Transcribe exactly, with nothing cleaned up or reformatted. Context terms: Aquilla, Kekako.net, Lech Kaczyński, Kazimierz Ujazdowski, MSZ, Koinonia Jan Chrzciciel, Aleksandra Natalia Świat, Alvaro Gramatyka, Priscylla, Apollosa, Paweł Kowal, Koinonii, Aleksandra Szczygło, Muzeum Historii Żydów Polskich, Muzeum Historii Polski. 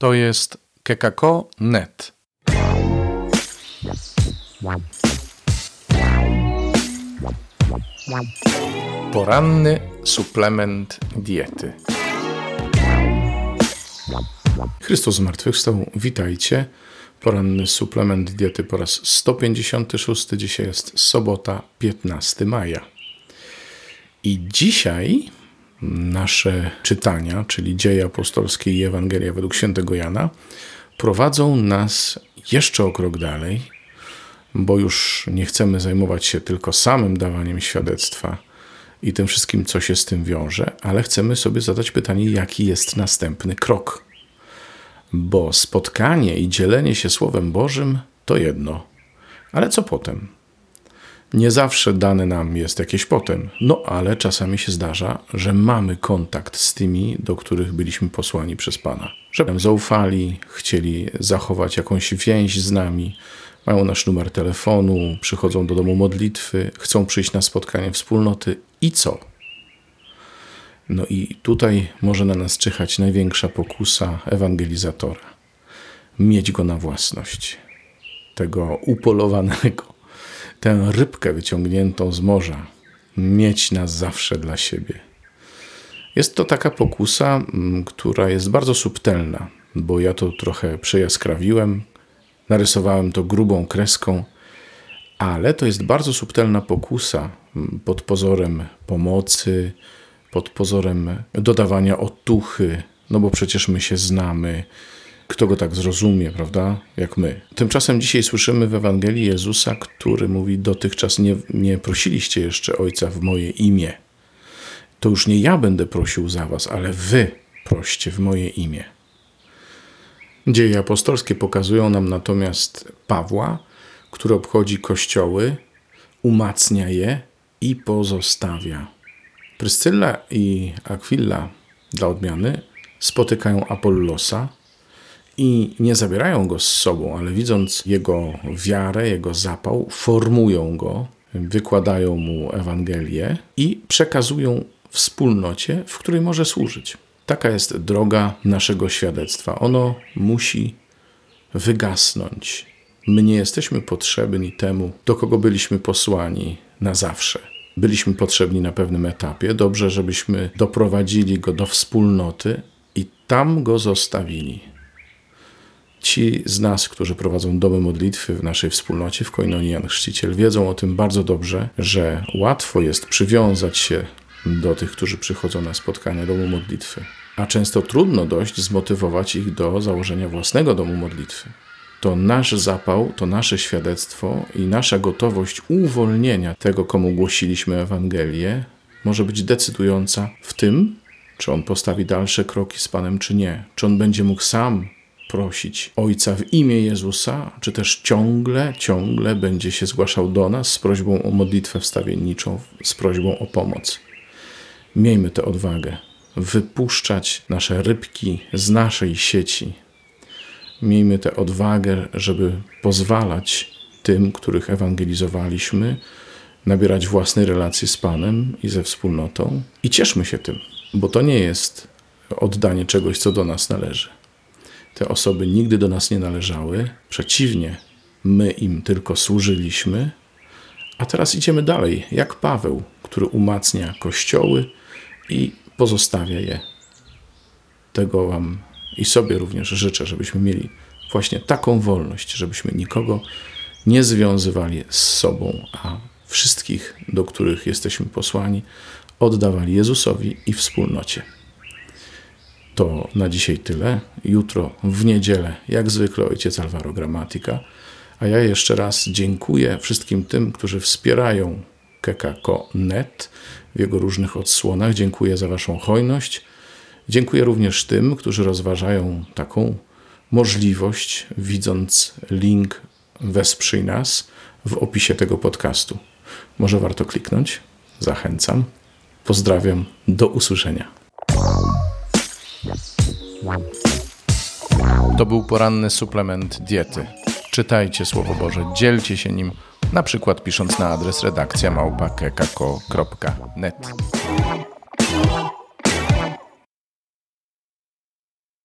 To jest kekako kropka net. Poranny suplement diety. Chrystus zmartwychwstał, witajcie. Poranny suplement diety po raz sto pięćdziesiąty szósty. Dzisiaj jest sobota, piętnastego maja. I dzisiaj nasze czytania, czyli Dzieje Apostolskie i Ewangelia według świętego Jana, prowadzą nas jeszcze o krok dalej, bo już nie chcemy zajmować się tylko samym dawaniem świadectwa i tym wszystkim, co się z tym wiąże, ale chcemy sobie zadać pytanie, jaki jest następny krok. Bo spotkanie i dzielenie się Słowem Bożym to jedno. Ale co potem? Nie zawsze dane nam jest jakieś potem, no ale czasami się zdarza, że mamy kontakt z tymi, do których byliśmy posłani przez Pana. Że nam zaufali, chcieli zachować jakąś więź z nami, mają nasz numer telefonu, przychodzą do domu modlitwy, chcą przyjść na spotkanie wspólnoty i co? No i tutaj może na nas czyhać największa pokusa ewangelizatora. Mieć go na własność, tego upolowanego, tę rybkę wyciągniętą z morza, mieć nas zawsze dla siebie. Jest to taka pokusa, która jest bardzo subtelna, bo ja to trochę przejaskrawiłem, narysowałem to grubą kreską, ale to jest bardzo subtelna pokusa pod pozorem pomocy, pod pozorem dodawania otuchy, no bo przecież my się znamy. Kto go tak zrozumie, prawda, jak my. Tymczasem dzisiaj słyszymy w Ewangelii Jezusa, który mówi, dotychczas nie, nie prosiliście jeszcze Ojca w moje imię. To już nie ja będę prosił za was, ale wy proście w moje imię. Dzieje apostolskie pokazują nam natomiast Pawła, który obchodzi kościoły, umacnia je i pozostawia. Priscylla i Aquilla, dla odmiany, spotykają Apollosa, i nie zabierają go z sobą, ale widząc jego wiarę, jego zapał, formują go, wykładają mu Ewangelię i przekazują wspólnocie, w której może służyć. Taka jest droga naszego świadectwa. Ono musi wygasnąć. My nie jesteśmy potrzebni temu, do kogo byliśmy posłani na zawsze. Byliśmy potrzebni na pewnym etapie. Dobrze, żebyśmy doprowadzili go do wspólnoty i tam go zostawili. Ci z nas, którzy prowadzą domy modlitwy w naszej wspólnocie, w Koinonii Jan Chrzciciel, wiedzą o tym bardzo dobrze, że łatwo jest przywiązać się do tych, którzy przychodzą na spotkanie domu modlitwy, a często trudno dość zmotywować ich do założenia własnego domu modlitwy. To nasz zapał, to nasze świadectwo i nasza gotowość uwolnienia tego, komu głosiliśmy Ewangelię, może być decydująca w tym, czy on postawi dalsze kroki z Panem, czy nie. Czy on będzie mógł sam prosić Ojca w imię Jezusa, czy też ciągle, ciągle będzie się zgłaszał do nas z prośbą o modlitwę wstawienniczą, z prośbą o pomoc. Miejmy tę odwagę wypuszczać nasze rybki z naszej sieci. Miejmy tę odwagę, żeby pozwalać tym, których ewangelizowaliśmy, nabierać własnej relacji z Panem i ze wspólnotą i cieszmy się tym, bo to nie jest oddanie czegoś, co do nas należy. Te osoby nigdy do nas nie należały, przeciwnie, my im tylko służyliśmy, a teraz idziemy dalej, jak Paweł, który umacnia kościoły i pozostawia je. Tego wam i sobie również życzę, żebyśmy mieli właśnie taką wolność, żebyśmy nikogo nie związywali z sobą, a wszystkich, do których jesteśmy posłani, oddawali Jezusowi i wspólnocie. To na dzisiaj tyle. Jutro w niedzielę, jak zwykle, ojciec Alvaro Gramatyka. A ja jeszcze raz dziękuję wszystkim tym, którzy wspierają kekako kropka net w jego różnych odsłonach. Dziękuję za waszą hojność. Dziękuję również tym, którzy rozważają taką możliwość, widząc link Wesprzyj nas w opisie tego podcastu. Może warto kliknąć? Zachęcam. Pozdrawiam. Do usłyszenia. To był poranny suplement diety. Czytajcie Słowo Boże, dzielcie się nim, na przykład pisząc na adres redakcja małpa kekako kropka net.